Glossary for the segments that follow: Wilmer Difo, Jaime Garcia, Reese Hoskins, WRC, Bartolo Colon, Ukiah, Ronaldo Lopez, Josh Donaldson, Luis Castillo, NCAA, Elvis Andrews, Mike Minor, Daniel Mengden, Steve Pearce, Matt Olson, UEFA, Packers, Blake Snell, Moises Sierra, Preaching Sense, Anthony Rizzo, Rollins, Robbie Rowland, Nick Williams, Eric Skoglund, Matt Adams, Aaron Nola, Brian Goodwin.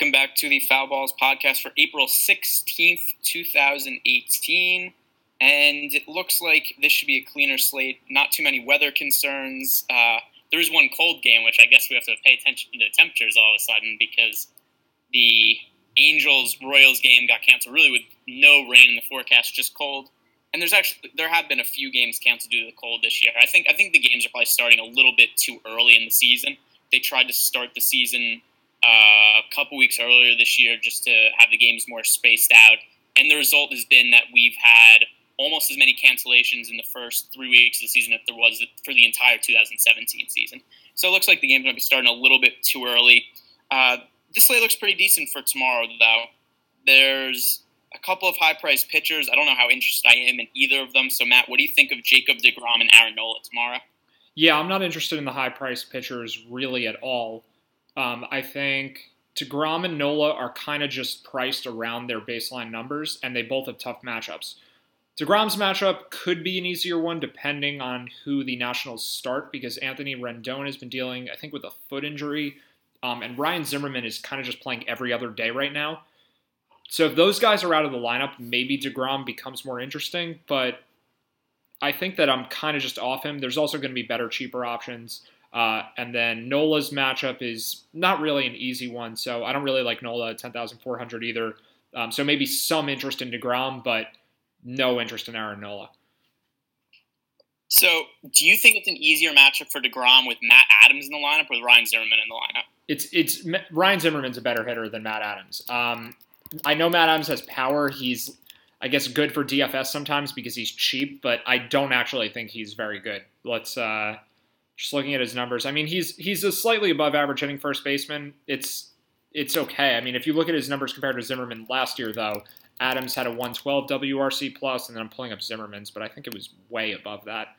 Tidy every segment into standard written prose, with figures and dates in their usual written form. Welcome back to the Foul Balls podcast for April 16th, 2018. And it looks like this should be a cleaner slate. Not too many weather concerns. There is one cold game, which I guess we have to pay attention to the temperatures all of a sudden because the Angels-Royals game got canceled really with no rain in the forecast, just cold. And there have been a few games canceled due to the cold this year. I think the games are probably starting a little bit too early in the season. They tried to start the season a couple weeks earlier this year just to have the games more spaced out. And the result has been that we've had almost as many cancellations in the first 3 weeks of the season as there was for the entire 2017 season. So it looks like the game's going to be starting a little bit too early. This slate looks pretty decent for tomorrow, though. There's a couple of high-priced pitchers. I don't know how interested I am in either of them. So, Matt, what do you think of Jacob deGrom and Aaron Nola tomorrow? Yeah, I'm not interested in the high-priced pitchers really at all. I think deGrom and Nola are kind of just priced around their baseline numbers, and they both have tough matchups. DeGrom's matchup could be an easier one depending on who the Nationals start because Anthony Rendon has been dealing, I think, with a foot injury, and Ryan Zimmerman is kind of just playing every other day right now. So if those guys are out of the lineup, maybe deGrom becomes more interesting, but I think that I'm kind of just off him. There's also going to be better, cheaper options. And then Nola's matchup is not really an easy one, so I don't really like Nola at 10,400 either. So maybe some interest in deGrom, but no interest in Aaron Nola. So, do you think it's an easier matchup for deGrom with Matt Adams in the lineup or with Ryan Zimmerman in the lineup? It's Ryan Zimmerman's a better hitter than Matt Adams. I know Matt Adams has power. He's, I guess, good for DFS sometimes because he's cheap, but I don't actually think he's very good. Let's just looking at his numbers. I mean, he's a slightly above average hitting first baseman. It's okay. I mean, if you look at his numbers compared to Zimmerman last year, though. Adams had a 112 WRC plus, and then I'm pulling up Zimmerman's, but I think it was way above that.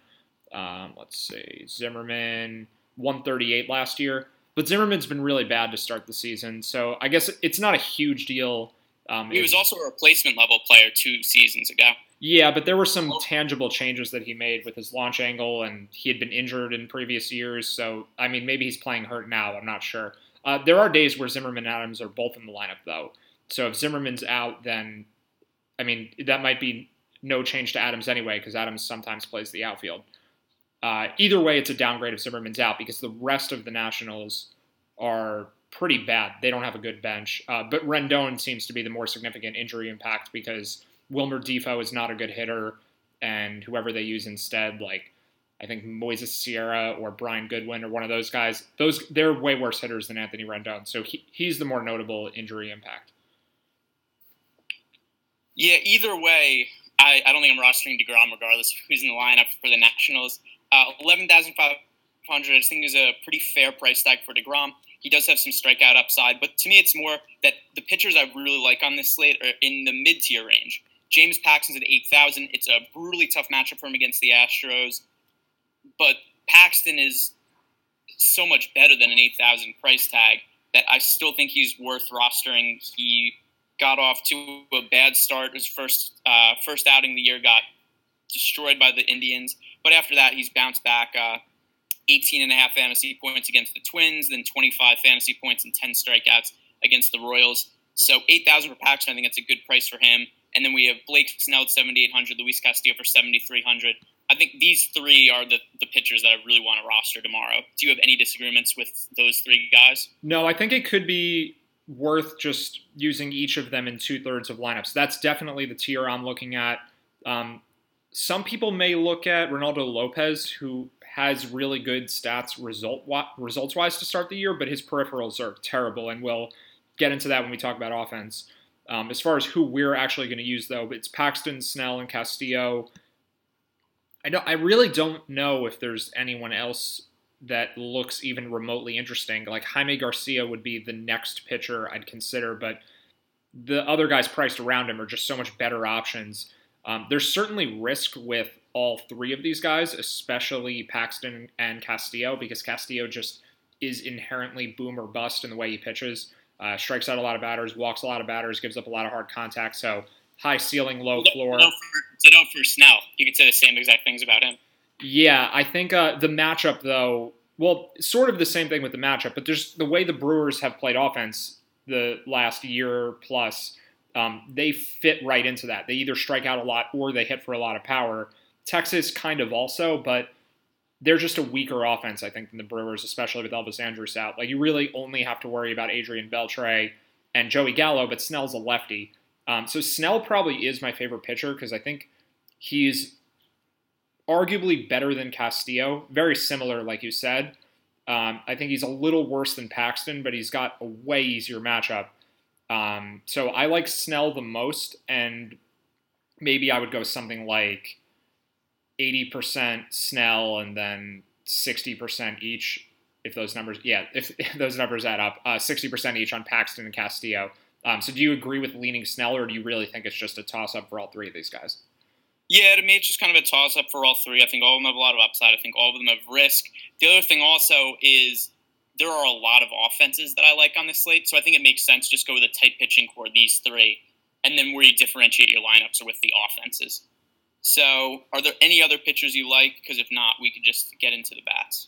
Let's see, Zimmerman 138 last year, but Zimmerman's been really bad to start the season, so I guess it's not a huge deal. He was also a replacement level player 2 seasons ago. Yeah, but there were some tangible changes that he made with his launch angle, and he had been injured in previous years, so I mean maybe he's playing hurt now. I'm not sure. There are days where Zimmerman and Adams are both in the lineup though. So if Zimmerman's out, then, I mean, that might be no change to Adams anyway because Adams sometimes plays the outfield. Either way, it's a downgrade if Zimmerman's out because the rest of the Nationals are pretty bad. They don't have a good bench. But Rendon seems to be the more significant injury impact because Wilmer Difo is not a good hitter, and whoever they use instead, like I think Moises Sierra or Brian Goodwin or one of those guys, they're way worse hitters than Anthony Rendon. So he's the more notable injury impact. Yeah, either way, I don't think I'm rostering deGrom regardless of who's in the lineup for the Nationals. 11,500, I think, is a pretty fair price tag for deGrom. He does have some strikeout upside, but to me it's more that the pitchers I really like on this slate are in the mid-tier range. James Paxton's at 8,000. It's a brutally tough matchup for him against the Astros, but Paxton is so much better than an 8,000 price tag that I still think he's worth rostering. He got off to a bad start. His first outing of the year got destroyed by the Indians. But after that, he's bounced back 18.5 fantasy points against the Twins, then 25 fantasy points and 10 strikeouts against the Royals. So 8,000 for Paxton, I think that's a good price for him. And then we have Blake Snell at 7,800, Luis Castillo for 7,300. I think these three are the pitchers that I really want to roster tomorrow. Do you have any disagreements with those three guys? No, I think it could be worth just using each of them in 2/3 of lineups. That's definitely the tier I'm looking at. Some people may look at Ronaldo Lopez, who has really good stats results-wise to start the year, but his peripherals are terrible, and we'll get into that when we talk about offense. As far as who we're actually going to use, though, it's Paxton, Snell, and Castillo. I really don't know if there's anyone else that looks even remotely interesting. Like Jaime Garcia would be the next pitcher I'd consider, but the other guys priced around him are just so much better options. There's certainly risk with all three of these guys, especially Paxton and Castillo, because Castillo just is inherently boom or bust in the way he pitches. Strikes out a lot of batters, walks a lot of batters, gives up a lot of hard contact, so high ceiling, low floor. So for Snell, you could say the same exact things about him. Yeah, I think the matchup, though, well, sort of the same thing with the matchup, but just the way the Brewers have played offense, the last year plus, they fit right into that. They either strike out a lot or they hit for a lot of power. Texas kind of also, but they're just a weaker offense, I think, than the Brewers, especially with Elvis Andrews out. Like, you really only have to worry about Adrian Beltre and Joey Gallo, but Snell's a lefty. So Snell probably is my favorite pitcher because I think he's arguably better than Castillo. Very similar, like you said. I think he's a little worse than Paxton, but he's got a way easier matchup. So I like Snell the most, and maybe I would go something like 80% Snell and then 60% each, if those numbers add up, 60% each on Paxton and Castillo. So do you agree with leaning Snell, or do you really think it's just a toss-up for all three of these guys? Yeah, to me, it's just kind of a toss-up for all three. I think all of them have a lot of upside. I think all of them have risk. The other thing also is there are a lot of offenses that I like on this slate, so I think it makes sense to just go with a tight pitching core, these three, and then where you differentiate your lineups are with the offenses. So are there any other pitchers you like? Because if not, we could just get into the bats.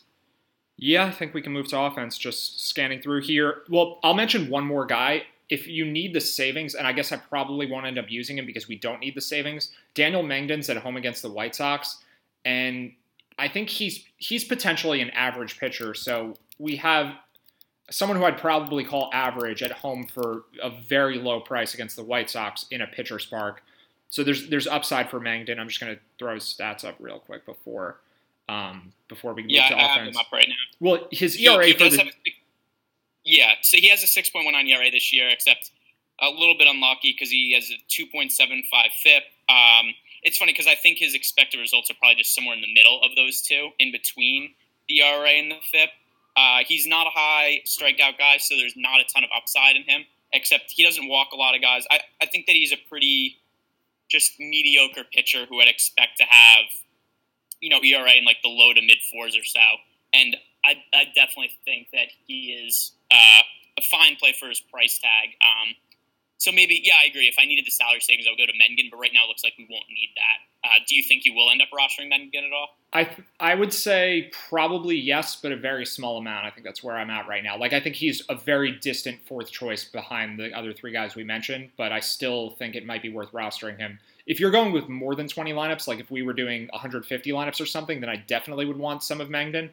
Yeah, I think we can move to offense, just scanning through here. Well, I'll mention one more guy. If you need the savings, and I guess I probably won't end up using him because we don't need the savings, Daniel Mengden's at home against the White Sox, and I think he's potentially an average pitcher. So we have someone who I'd probably call average at home for a very low price against the White Sox in a pitcher's park. So there's upside for Mengden. I'm just going to throw his stats up real quick before we move to offense. Yeah, I have him up right now. Well, his ERA so he has a 6.19 ERA this year, except a little bit unlucky because he has a 2.75 FIP. It's funny because I think his expected results are probably just somewhere in the middle of those two, in between the ERA and the FIP. He's not a high strikeout guy, so there's not a ton of upside in him, except he doesn't walk a lot of guys. I think that he's a pretty just mediocre pitcher who I'd expect to have, ERA in like the low to mid fours or so. And I definitely think that he is a fine play for his price tag. So maybe, yeah, I agree. If I needed the salary savings, I would go to Mengden, but right now it looks like we won't need that. Do you think you will end up rostering Mengden at all? I would say probably yes, but a very small amount. I think that's where I'm at right now. Like, I think he's a very distant fourth choice behind the other three guys we mentioned, but I still think it might be worth rostering him. If you're going with more than 20 lineups, like if we were doing 150 lineups or something, then I definitely would want some of Mengden.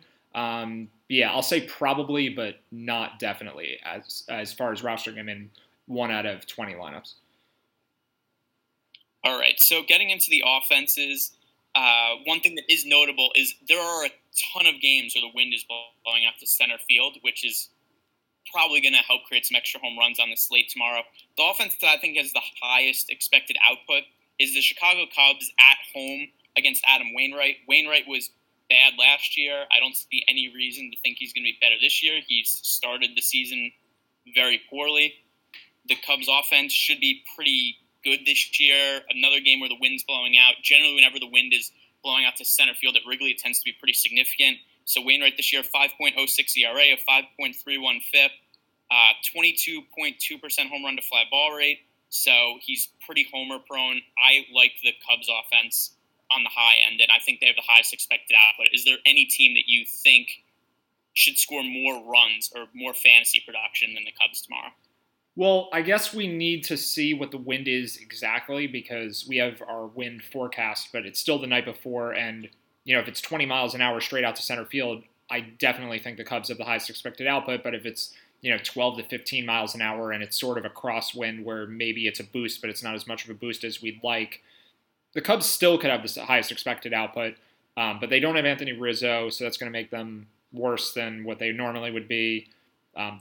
Yeah, I'll say probably, but not definitely as far as rostering him in one out of 20 lineups. All right, so getting into the offenses, one thing that is notable is there are a ton of games where the wind is blowing out to center field, which is probably going to help create some extra home runs on the slate tomorrow. The offense that I think has the highest expected output is the Chicago Cubs at home against Adam Wainwright. Wainwright was bad last year. I don't see any reason to think he's going to be better this year. He's started the season very poorly. The Cubs offense should be pretty good this year. Another game where the wind's blowing out. Generally, whenever the wind is blowing out to center field at Wrigley, it tends to be pretty significant. So Wainwright this year, 5.06 ERA, a 5.31 FIP, 22.2% home run to fly ball rate. So he's pretty homer prone. I like the Cubs offense on the high end, and I think they have the highest expected output. Is there any team that you think should score more runs or more fantasy production than the Cubs tomorrow? Well, I guess we need to see what the wind is exactly, because we have our wind forecast, but it's still the night before, and if it's 20 miles an hour straight out to center field, I definitely think the Cubs have the highest expected output. But if it's 12 to 15 miles an hour and it's sort of a crosswind where maybe it's a boost, but it's not as much of a boost as we'd like, the Cubs still could have the highest expected output, but they don't have Anthony Rizzo, so that's going to make them worse than what they normally would be.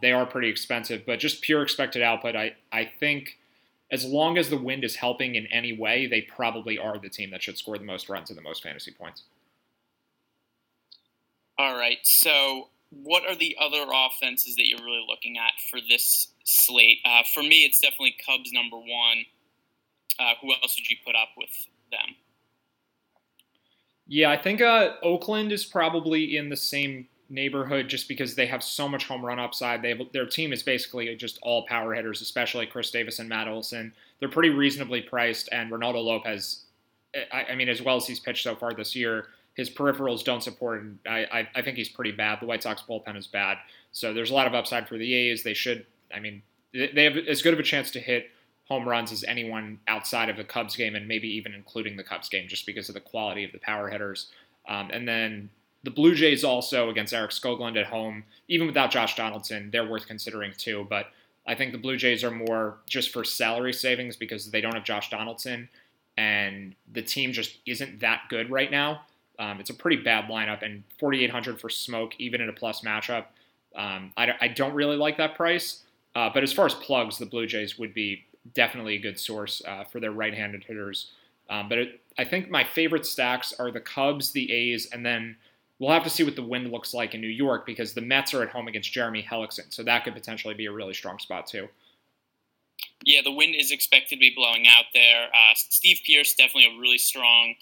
They are pretty expensive, but just pure expected output, I think as long as the wind is helping in any way, they probably are the team that should score the most runs and the most fantasy points. All right, so what are the other offenses that you're really looking at for this slate? For me, it's definitely Cubs number one. Who else would you put up with them? Yeah, I think Oakland is probably in the same neighborhood just because they have so much home run upside. Their team is basically just all power hitters, especially Chris Davis and Matt Olson. They're pretty reasonably priced, and Ronaldo Lopez, I mean, as well as he's pitched so far this year, his peripherals don't support him. I think he's pretty bad. The White Sox bullpen is bad. So there's a lot of upside for the A's. They should, They have as good of a chance to hit home runs as anyone outside of the Cubs game, and maybe even including the Cubs game, just because of the quality of the power hitters. And then the Blue Jays also, against Eric Skoglund at home, even without Josh Donaldson, they're worth considering too. But I think the Blue Jays are more just for salary savings because they don't have Josh Donaldson, and the team just isn't that good right now. It's a pretty bad lineup, and 4,800 for Smoke, even in a plus matchup. I don't really like that price. But as far as plugs, the Blue Jays would be definitely a good source for their right-handed hitters. I think my favorite stacks are the Cubs, the A's, and then we'll have to see what the wind looks like in New York because the Mets are at home against Jeremy Hellickson, so that could potentially be a really strong spot too. Yeah, the wind is expected to be blowing out there. Steve Pearce, definitely a really strong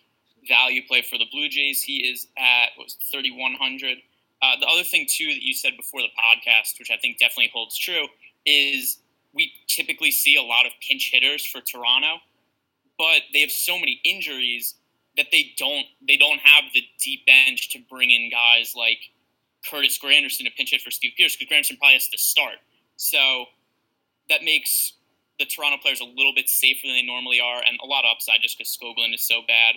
value play for the Blue Jays. He is at 3,100. The other thing, too, that you said before the podcast, which I think definitely holds true, is we typically see a lot of pinch hitters for Toronto, but they have so many injuries that they don't have the deep bench to bring in guys like Curtis Granderson to pinch hit for Steve Pearce, because Granderson probably has to start. So that makes the Toronto players a little bit safer than they normally are, and a lot of upside just because Skoglund is so bad.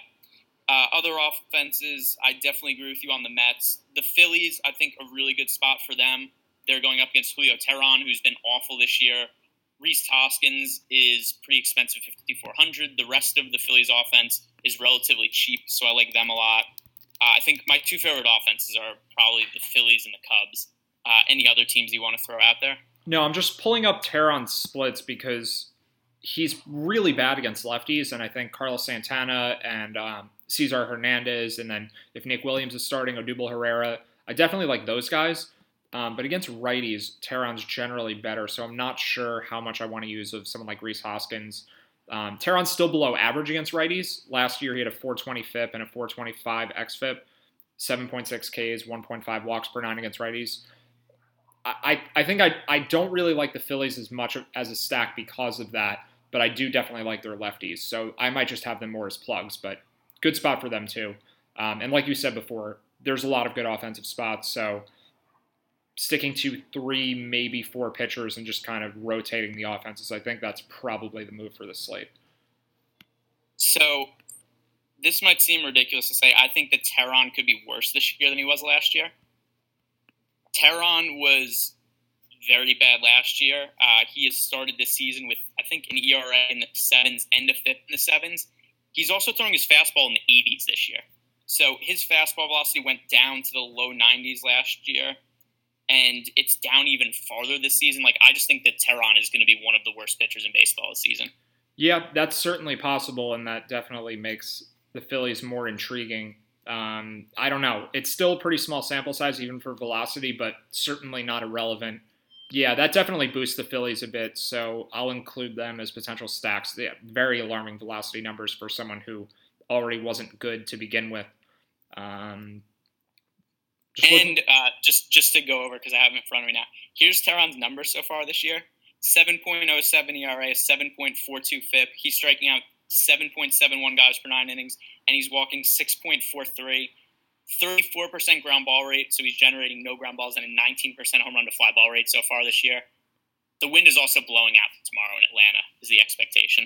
Other offenses, I definitely agree with you on the Mets. The Phillies, I think, a really good spot for them. They're going up against Julio Teheran, who's been awful this year. Reese Hoskins is pretty expensive, 5,400. The rest of the Phillies' offense is relatively cheap, so I like them a lot. I think my two favorite offenses are probably the Phillies and the Cubs. Any other teams you want to throw out there? No, I'm just pulling up Teheran's splits because he's really bad against lefties, and I think Carlos Santana and Cesar Hernandez, and then if Nick Williams is starting, Odubel Herrera, I definitely like those guys. But against righties, Teheran's generally better, so I'm not sure how much I want to use of someone like Reese Hoskins. Teheran's still below average against righties. Last year he had a 420 FIP and a 425 XFIP, 7.6 Ks, 1.5 walks per nine against righties. I think I don't really like the Phillies as much as a stack because of that, but I do definitely like their lefties, so I might just have them more as plugs, but good spot for them too. And like you said before, there's a lot of good offensive spots, so sticking to three, maybe four pitchers and just kind of rotating the offenses, I think that's probably the move for the slate. So this might seem ridiculous to say, I think that Teheran could be worse this year than he was last year. Teheran was very bad last year. He has started this season with, I think, an ERA in the 7s and a FIP in the 7s. He's also throwing his fastball in the 80s this year. So his fastball velocity went down to the low 90s last year. And it's down even farther this season. I just think that Teheran is going to be one of the worst pitchers in baseball this season. Yeah, that's certainly possible, and that definitely makes the Phillies more intriguing. I don't know. It's still a pretty small sample size, even for velocity, but certainly not irrelevant. Yeah, that definitely boosts the Phillies a bit, so I'll include them as potential stacks. They have very alarming velocity numbers for someone who already wasn't good to begin with. Just to go over, because I have it in front of me now, here's Teheran's numbers so far this year. 7.07 ERA, 7.42 FIP. He's striking out 7.71 guys per nine innings, and he's walking 6.43, 34% ground ball rate, so he's generating no ground balls, and a 19% home run to fly ball rate so far this year. The wind is also blowing out tomorrow in Atlanta, is the expectation.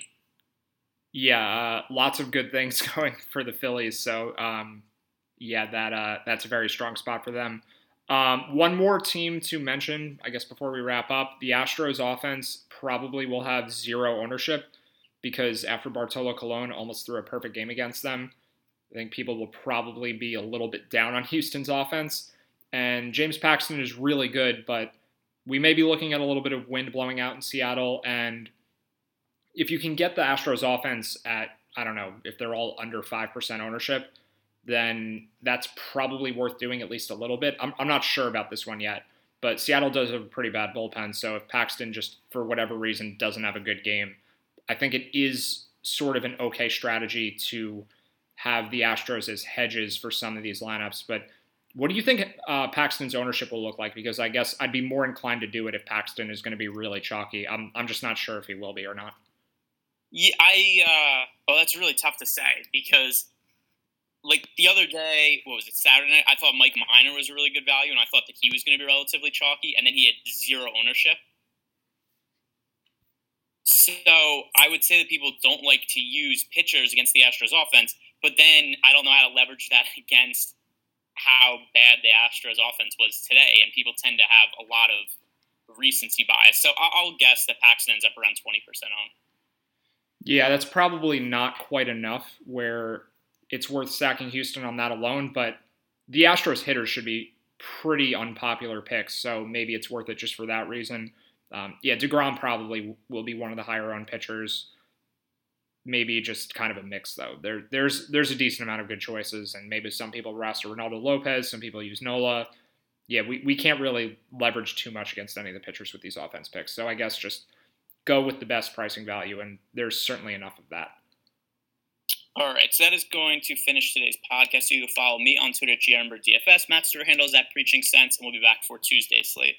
Yeah, lots of good things going for the Phillies, so yeah, that's a very strong spot for them. One more team to mention, I guess, before we wrap up, the Astros offense probably will have zero ownership because after Bartolo Colon almost threw a perfect game against them, I think people will probably be a little bit down on Houston's offense. And James Paxton is really good, but we may be looking at a little bit of wind blowing out in Seattle. And if you can get the Astros offense at, I don't know, if they're all under 5% ownership, then that's probably worth doing at least a little bit. I'm not sure about this one yet, but Seattle does have a pretty bad bullpen, so if Paxton just, for whatever reason, doesn't have a good game, I think it is sort of an okay strategy to have the Astros as hedges for some of these lineups. But what do you think Paxton's ownership will look like? Because I guess I'd be more inclined to do it if Paxton is going to be really chalky. I'm just not sure if he will be or not. Yeah, that's really tough to say because the other day, Saturday night, I thought Mike Minor was a really good value, and I thought that he was going to be relatively chalky, and then he had zero ownership. So I would say that people don't like to use pitchers against the Astros offense, but then I don't know how to leverage that against how bad the Astros offense was today, and people tend to have a lot of recency bias. So I'll guess that Paxton ends up around 20% on. Yeah, that's probably not quite enough where it's worth sacking Houston on that alone, but the Astros hitters should be pretty unpopular picks, so maybe it's worth it just for that reason. Yeah, DeGrom probably will be one of the higher-owned pitchers. Maybe just kind of a mix, though. There's a decent amount of good choices, and maybe some people roster Ronaldo Lopez, some people use Nola. Yeah, we can't really leverage too much against any of the pitchers with these offense picks, so I guess just go with the best pricing value, and there's certainly enough of that. All right, so that is going to finish today's podcast. So you can follow me on Twitter at GMBerDFS, Matt's Twitter handle is at Preaching Sense, and we'll be back for Tuesday's slate.